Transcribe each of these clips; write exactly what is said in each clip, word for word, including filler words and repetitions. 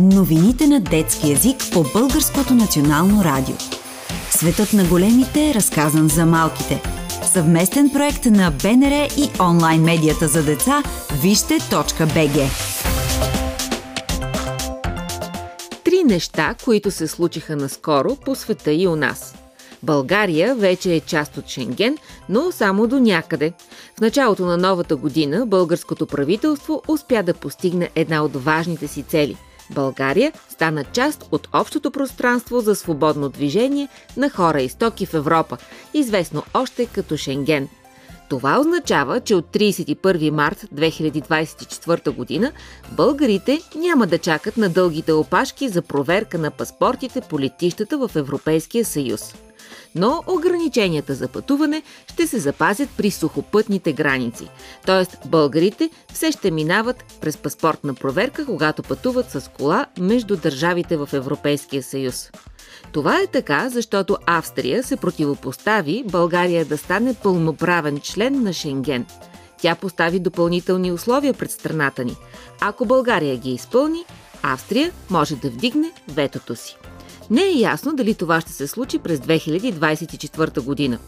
Новините на детски език по Българското национално радио. Светът на големите е разказан за малките. Съвместен проект на БНР и онлайн медията за деца вижте точка бг. Три неща, които се случиха наскоро по света и у нас. България вече е част от Шенген, но само до някъде. В началото на новата година българското правителство успя да постигне една от важните си цели. България стана част от общото пространство за свободно движение на хора и стоки в Европа, известно още като Шенген. Това означава, че от тридесет и първи март две хиляди двадесет и четвърта година българите няма да чакат на дългите опашки за проверка на паспортите по летищата в Европейския съюз. Но ограниченията за пътуване ще се запазят при сухопътните граници. Т.е. българите все ще минават през паспортна проверка, когато пътуват с кола между държавите в Европейския съюз. Това е така, защото Австрия се противопостави България да стане пълноправен член на Шенген. Тя постави допълнителни условия пред страната ни. Ако България ги изпълни, Австрия може да вдигне ветото си. Не е ясно дали това ще се случи през две хиляди двадесет и четвърта година.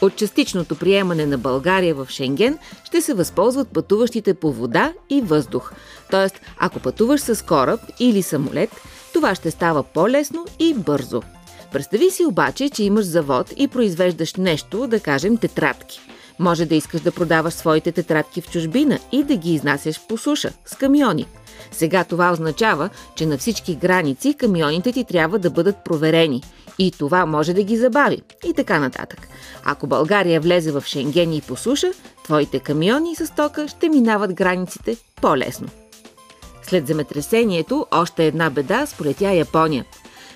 От частичното приемане на България в Шенген ще се възползват пътуващите по вода и въздух. Тоест, ако пътуваш с кораб или самолет, това ще става по-лесно и бързо. Представи си обаче, че имаш завод и произвеждаш нещо, да кажем тетрадки. Може да искаш да продаваш своите тетрадки в чужбина и да ги изнасяш по суша с камиони. Сега това означава, че на всички граници камионите ти трябва да бъдат проверени. И това може да ги забави. И така нататък. Ако България влезе в Шенген и по суша, твоите камиони с стока ще минават границите по-лесно. След земетресението, още една беда сполетя Япония.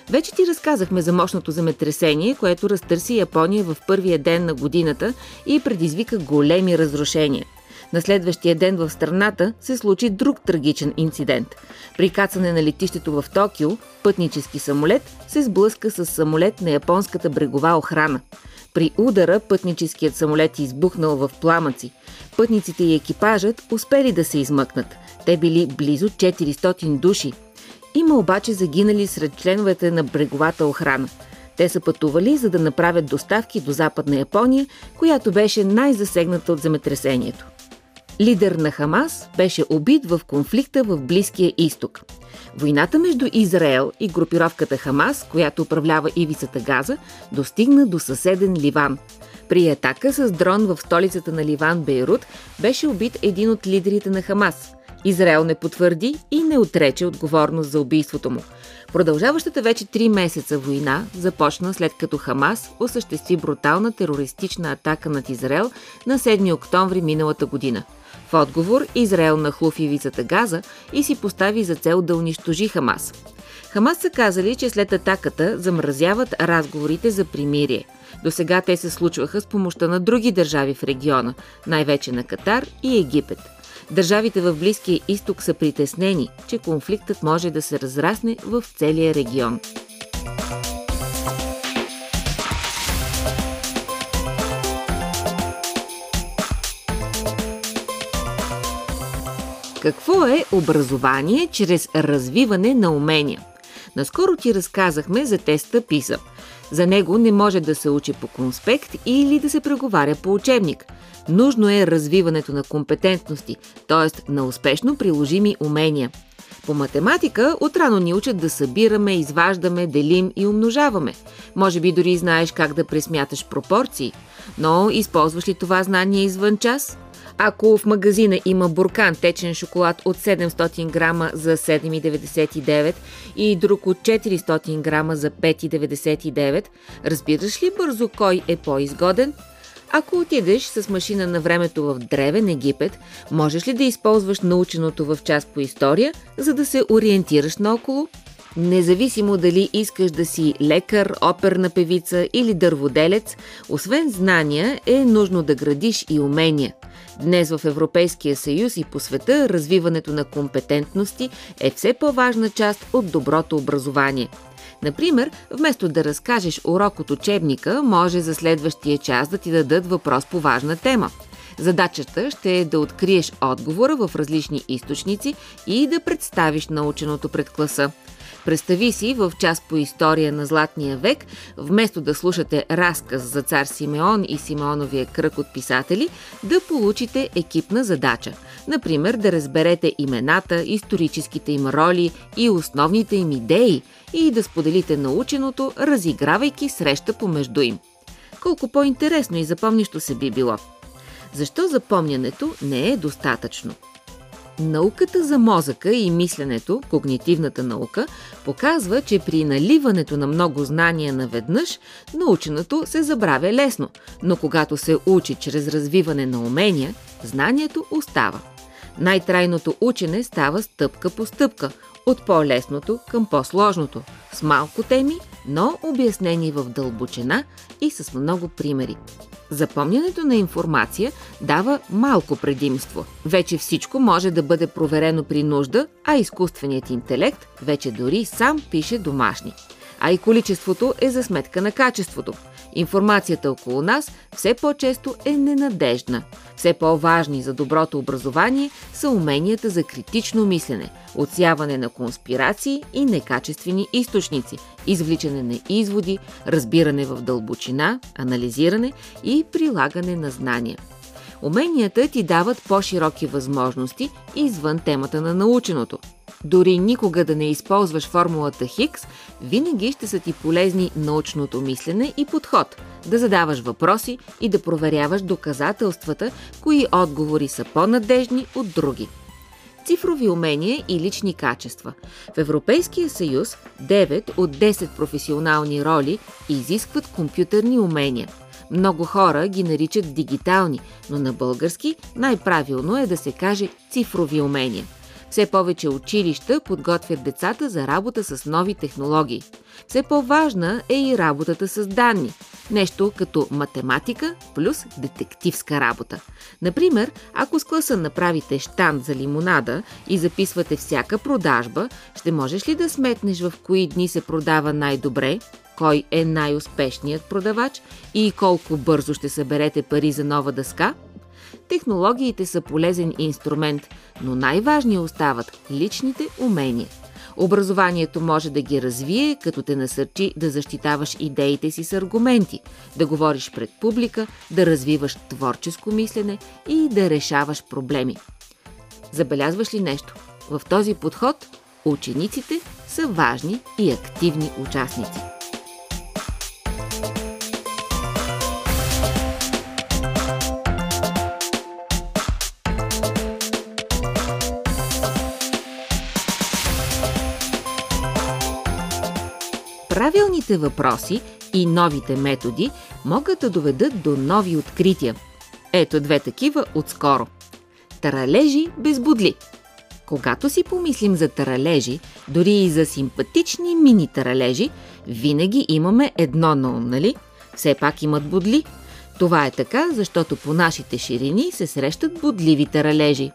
Вече ти разказахме за мощното земетресение, което разтърси Япония в първия ден на годината и предизвика големи разрушения. На следващия ден в страната се случи друг трагичен инцидент. При кацане на летището в Токио, пътнически самолет се сблъска с самолет на японската брегова охрана. При удара пътническият самолет избухнал в пламъци. Пътниците и екипажът успели да се измъкнат. Те били близо четиристотин души. Има обаче загинали сред членовете на бреговата охрана. Те са пътували, за да направят доставки до Западна Япония, която беше най-засегната от земетресението. Лидер на Хамас беше убит в конфликта в Близкия изток. Войната между Израел и групировката Хамас, която управлява ивицата Газа, достигна до съседен Ливан. При атака с дрон в столицата на Ливан, Бейрут, беше убит един от лидерите на Хамас. Израел не потвърди и не отрече отговорност за убийството му. Продължаващата вече три месеца война започна след като Хамас осъществи брутална терористична атака над Израел на седми октомври миналата година. В отговор Израел нахлу в ивицата Газа и си постави за цел да унищожи Хамас. Хамас са казали, че след атаката замразяват разговорите за примирие. Досега те се случваха с помощта на други държави в региона, най-вече на Катар и Египет. Държавите в Близкия изток са притеснени, че конфликтът може да се разрасне в целия регион. Какво е образование чрез развиване на умения? Наскоро ти разказахме за теста PISA. За него не може да се учи по конспект или да се преговаря по учебник. Нужно е развиването на компетентности, т.е. на успешно приложими умения. По математика отрано ни учат да събираме, изваждаме, делим и умножаваме. Може би дори знаеш как да пресмяташ пропорции. Но използваш ли това знание извън час? Ако в магазина има буркан течен шоколад от седемстотин грама за седем деветдесет и девет и друг от четиристотин грама за пет деветдесет и девет, разбираш ли бързо кой е по-изгоден? Ако отидеш с машина на времето в Древен Египет, можеш ли да използваш наученото в част по история, за да се ориентираш наоколо? Независимо дали искаш да си лекар, оперна певица или дърводелец, освен знания е нужно да градиш и умения. Днес в Европейския съюз и по света развиването на компетентности е все по-важна част от доброто образование. Например, вместо да разкажеш урок от учебника, може за следващия час да ти дадат въпрос по важна тема. Задачата ще е да откриеш отговора в различни източници и да представиш наученото пред класа. Представи си в част по история на Златния век, вместо да слушате разказ за цар Симеон и Симеоновия кръг от писатели, да получите екипна задача. Например, да разберете имената, историческите им роли и основните им идеи и да споделите наученото, разигравайки среща помежду им. Колко по-интересно и запомнищо се би било. Защо запомнянето не е достатъчно? Науката за мозъка и мисленето, когнитивната наука, показва, че при наливането на много знания наведнъж, наученото се забравя лесно, но когато се учи чрез развиване на умения, знанието остава. Най-трайното учене става стъпка по стъпка, от по-лесното към по-сложното, с малко теми, но обяснени в дълбочина и с много примери. Запомнянето на информация дава малко предимство. Вече всичко може да бъде проверено при нужда, а изкуственият интелект вече дори сам пише домашни. А и количеството е за сметка на качеството. Информацията около нас все по-често е ненадеждна. Все по-важни за доброто образование са уменията за критично мислене, отсяване на конспирации и некачествени източници, извличане на изводи, разбиране в дълбочина, анализиране и прилагане на знания. Уменията ти дават по-широки възможности извън темата на наученото. Дори никога да не използваш формулата ХИКС, винаги ще са ти полезни научното мислене и подход, да задаваш въпроси и да проверяваш доказателствата, кои отговори са по-надежни от други. Цифрови умения и лични качества. В Европейския съюз девет от десет професионални роли изискват компютърни умения. Много хора ги наричат дигитални, но на български най-правилно е да се каже цифрови умения. Все повече училища подготвят децата за работа с нови технологии. Все по-важна е и работата с данни. Нещо като математика плюс детективска работа. Например, ако с класа направите щанд за лимонада и записвате всяка продажба, ще можеш ли да сметнеш в кои дни се продава най-добре, кой е най-успешният продавач и колко бързо ще съберете пари за нова дъска? Технологиите са полезен инструмент, но най-важни остават личните умения. Образованието може да ги развие, като те насърчи да защитаваш идеите си с аргументи, да говориш пред публика, да развиваш творческо мислене и да решаваш проблеми. Забелязваш ли нещо? В този подход учениците са важни и активни участници. Правилните въпроси и новите методи могат да доведат до нови открития. Ето две такива отскоро. Таралежи без бодли. Когато си помислим за таралежи, дори и за симпатични мини таралежи, винаги имаме едно на ум, нали? Все пак имат бодли. Това е така, защото по нашите ширини се срещат бодливи таралежи.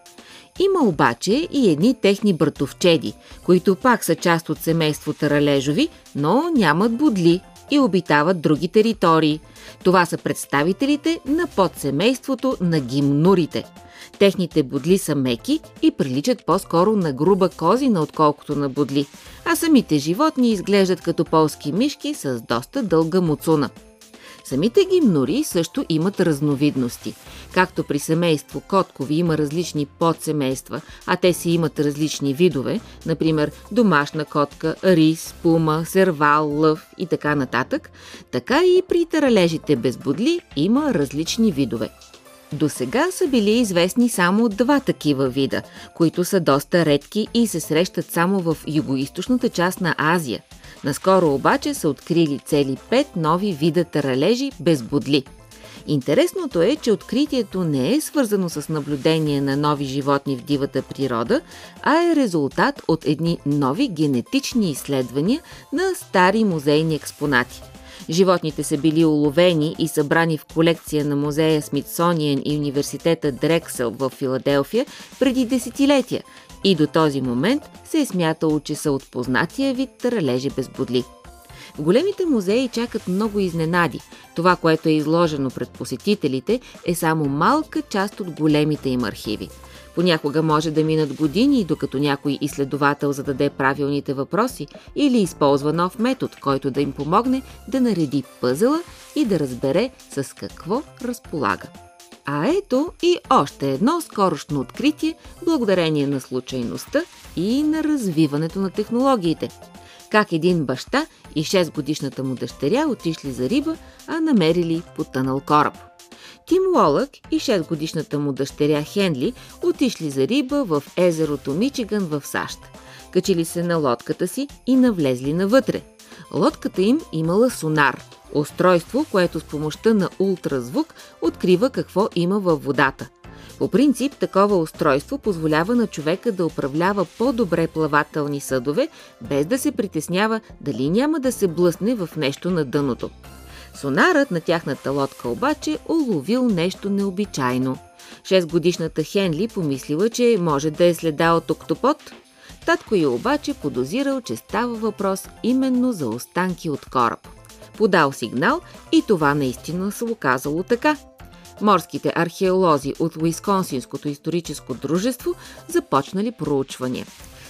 Има обаче и едни техни братовчеди, които пак са част от семейство таралежови, но нямат бодли и обитават други територии. Това са представителите на подсемейството на гимнурите. Техните бодли са меки и приличат по-скоро на груба козина, отколкото на бодли, а самите животни изглеждат като полски мишки с доста дълга муцуна. Самите гимнури също имат разновидности. Както при семейство коткови има различни подсемейства, а те си имат различни видове, например домашна котка, рис, пума, сервал, лъв и така нататък, така и при таралежите без бодли има различни видове. До сега са били известни само два такива вида, които са доста редки и се срещат само в югоизточната част на Азия. Наскоро обаче са открили цели пет нови вида таралежи без бодли. Интересното е, че откритието не е свързано с наблюдение на нови животни в дивата природа, а е резултат от едни нови генетични изследвания на стари музейни експонати. Животните са били уловени и събрани в колекция на Музея Смитсониен и Университета Дрексел в Филаделфия преди десетилетия и до този момент се е смятало, че са от познатия вид таралежи без бодли. Големите музеи чакат много изненади. Това, което е изложено пред посетителите, е само малка част от големите им архиви. Понякога може да минат години, докато някой изследовател зададе правилните въпроси или използва нов метод, който да им помогне да нареди пъзела и да разбере с какво разполага. А ето и още едно скорошно откритие, благодарение на случайността и на развиването на технологиите. Как един баща и шестгодишната му дъщеря отишли за риба, а намерили потънал кораб. Тим Уолък и шестгодишната му дъщеря Хенли отишли за риба в езерото Мичиган в САЩ. Качили се на лодката си и навлезли навътре. Лодката им имала сонар – устройство, което с помощта на ултразвук открива какво има във водата. По принцип, такова устройство позволява на човека да управлява по-добре плавателни съдове, без да се притеснява дали няма да се блъсне в нещо на дъното. Сонарът на тяхната лодка обаче уловил нещо необичайно. Шестгодишната Хенли помислила, че може да е следа от октопод. Татко ѝ обаче подозирал, че става въпрос именно за останки от кораб. Подал сигнал и това наистина се оказало така. Морските археолози от Висконсинското историческо дружество започнали проучвания.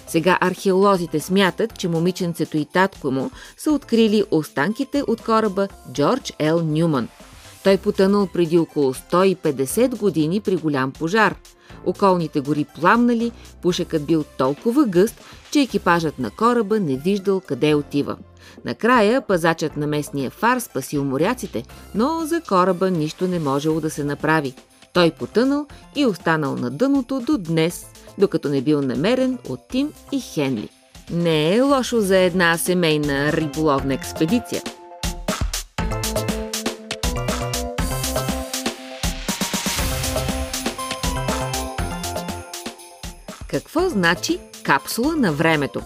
Сега археолозите смятат, че момиченцето и татко му са открили останките от кораба Джордж Л. Нюман. Той потънал преди около сто и петдесет години при голям пожар. Околните гори пламнали, пушекът бил толкова гъст, че екипажът на кораба не виждал къде отива. Накрая пазачът на местния фар спасил моряците, но за кораба нищо не можело да се направи. Той потънал и останал на дъното до днес, докато не бил намерен от Тим и Хенли. Не е лошо за една семейна риболовна експедиция. Какво значи капсула на времето?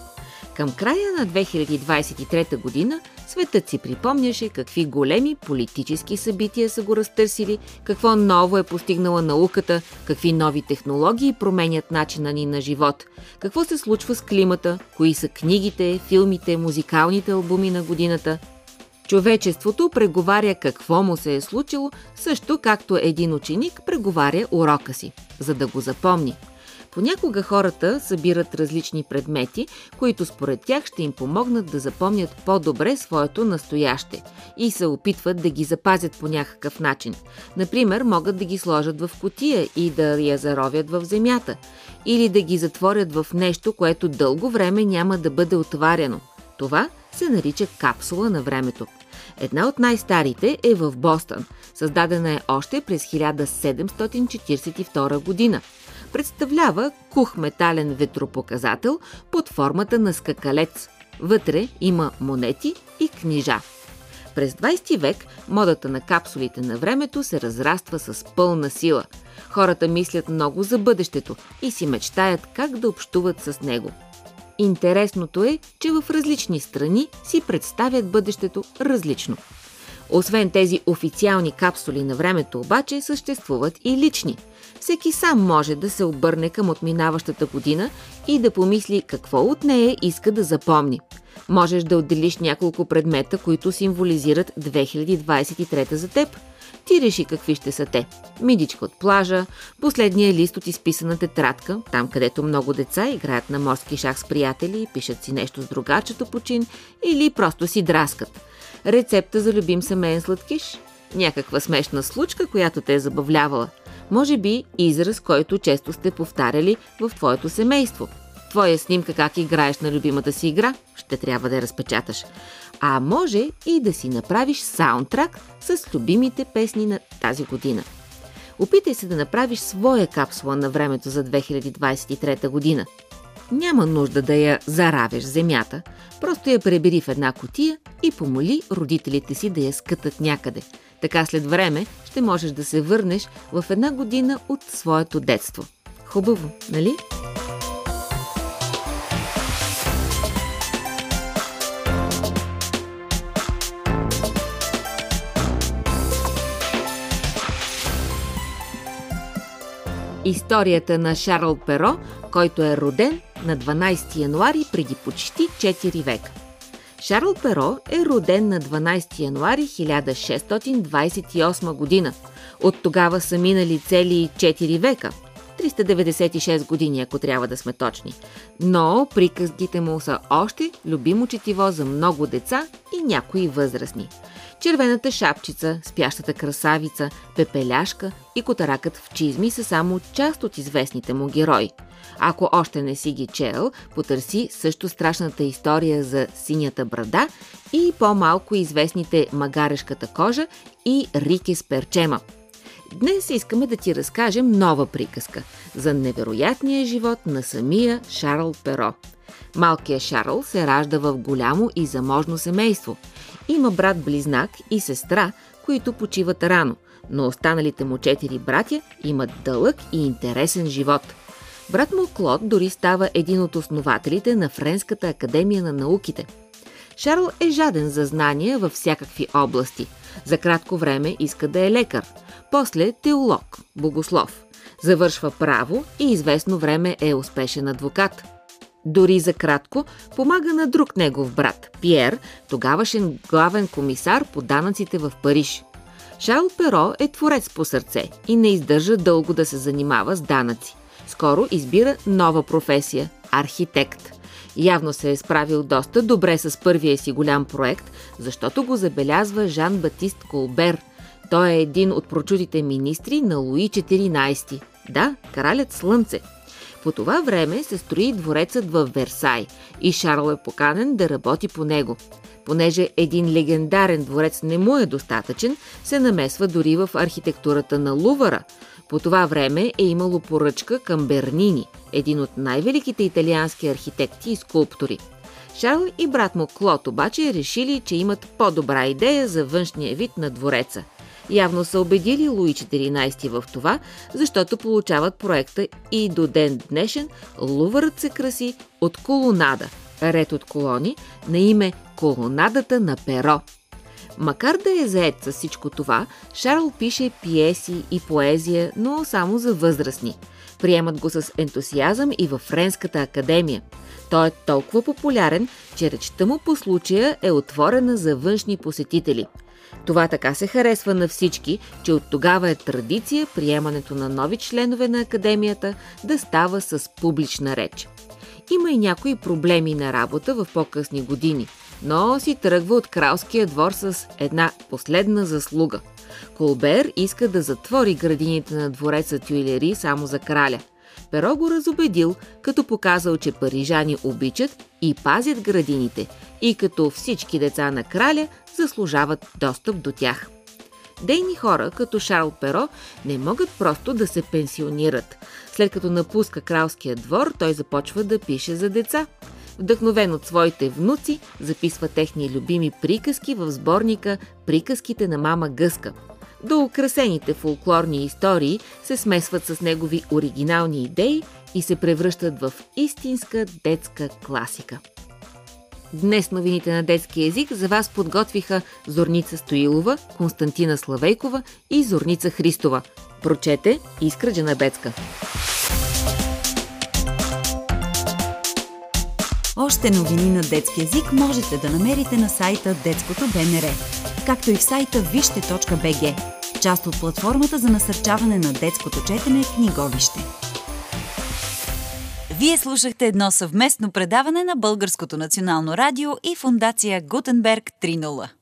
Към края на две хиляди двадесет и трета година светът си припомняше какви големи политически събития са го разтърсили, какво ново е постигнала науката, какви нови технологии променят начина ни на живот, какво се случва с климата, кои са книгите, филмите, музикалните албуми на годината. Човечеството преговаря какво му се е случило, също както един ученик преговаря урока си, за да го запомни. Понякога хората събират различни предмети, които според тях ще им помогнат да запомнят по-добре своето настояще и се опитват да ги запазят по някакъв начин. Например, могат да ги сложат в кутия и да я заровят в земята или да ги затворят в нещо, което дълго време няма да бъде отваряно. Това се нарича капсула на времето. Една от най-старите е в Бостън. Създадена е още през хиляда седемстотин четиридесет и втора година. Представлява кух метален ветропоказател под формата на скакалец. Вътре има монети и книжа. През двадесети век модата на капсулите на времето се разраства с пълна сила. Хората мислят много за бъдещето и си мечтаят как да общуват с него. Интересното е, че в различни страни си представят бъдещето различно. Освен тези официални капсули на времето обаче съществуват и лични. Всеки сам може да се обърне към отминаващата година и да помисли какво от нея иска да запомни. Можеш да отделиш няколко предмета, които символизират две хиляди двадесет и трета за теб. Ти реши какви ще са те. Мидичка от плажа, последния лист от изписана тетрадка, там където много деца играят на морски шах с приятели, пишат си нещо с другачето почин или просто си драскат. Рецепта за любим семейен сладкиш, някаква смешна случка, която те е забавлявала. Може би израз, който често сте повтаряли в твоето семейство. Твоя снимка как играеш на любимата си игра, ще трябва да я разпечаташ. А може и да си направиш саундтрак с любимите песни на тази година. Опитай се да направиш своя капсула на времето за две хиляди двадесет и трета година. Няма нужда да я заравеш земята, просто я прибери в една кутия и помоли родителите си да я скътат някъде. Така след време ще можеш да се върнеш в една година от своето детство. Хубаво, нали? Историята на Шарл Перо, който е роден на дванадесети януари преди почти четири века. Шарл Перо е роден на дванадесети януари хиляда шестстотин двадесет и осма година. От тогава са минали цели четири века. триста деветдесет и шест години, ако трябва да сме точни. Но приказките му са още любимо четиво за много деца и някои възрастни. Червената шапчица, спящата красавица, пепеляшка и котаракът в чизми са само част от известните му герои. Ако още не си ги чел, потърси също страшната история за синята брада и по-малко известните магарешката кожа и Рике с перчема. Днес искаме да ти разкажем нова приказка за невероятния живот на самия Шарл Перо. Малкият Шарл се ражда в голямо и заможно семейство. Има брат-близнак и сестра, които почиват рано, но останалите му четири братя имат дълъг и интересен живот. Брат му Клод дори става един от основателите на Френската академия на науките. Шарл е жаден за знания във всякакви области. За кратко време иска да е лекар, после теолог, богослов. Завършва право и известно време е успешен адвокат. Дори за кратко помага на друг негов брат, Пьер, тогавашен главен комисар по данъците в Париж. Шарл Перо е творец по сърце и не издържа дълго да се занимава с данъци. Скоро избира нова професия – архитект. Явно се е справил доста добре с първия си голям проект, защото го забелязва Жан-Батист Колбер. Той е един от прочутите министри на Луи четиринадесети. Да, кралят Слънце. По това време се строи дворецът в Версай и Шарл е поканен да работи по него. Понеже един легендарен дворец не му е достатъчен, се намесва дори в архитектурата на Лувъра. По това време е имало поръчка към Бернини, един от най-великите италиански архитекти и скулптори. Шарл и брат му Клод обаче решили, че имат по-добра идея за външния вид на двореца. Явно са убедили Луи четиринадесети в това, защото получават проекта и до ден днешен Лувърът се краси от колонада, ред от колони, на име колонадата на Перо. Макар да е заед с всичко това, Шарл пише пиеси и поезия, но само за възрастни. Приемат го с ентусиазъм и във Френската академия. Той е толкова популярен, че речта му по случая е отворена за външни посетители. Това така се харесва на всички, че от тогава е традиция приемането на нови членове на академията да става с публична реч. Има и някои проблеми на работа в по-късни години, но си тръгва от кралския двор с една последна заслуга. Колбер иска да затвори градините на двореца Тюилери само за краля. Перо го разубедил, като показал, че парижани обичат и пазят градините и като всички деца на краля заслужават достъп до тях. Дейни хора, като Шарл Перо, не могат просто да се пенсионират. След като напуска кралския двор, той започва да пише за деца. Вдъхновен от своите внуци, записва техни любими приказки в сборника «Приказките на мама Гъска». Доукрасените фолклорни истории се смесват с негови оригинални идеи и се превръщат в истинска детска класика. Днес новините на детски език за вас подготвиха Зорница Стоилова, Константина Славейкова и Зорница Христова. Прочете Искра Джанабецка. Още новини на детски език можете да намерите на сайта Детското БНР, както и в сайта вижте точка бг, част от платформата за насърчаване на детското четене Книговище. Вие слушахте едно съвместно предаване на Българското национално радио и фондация Гутенберг три точка нула.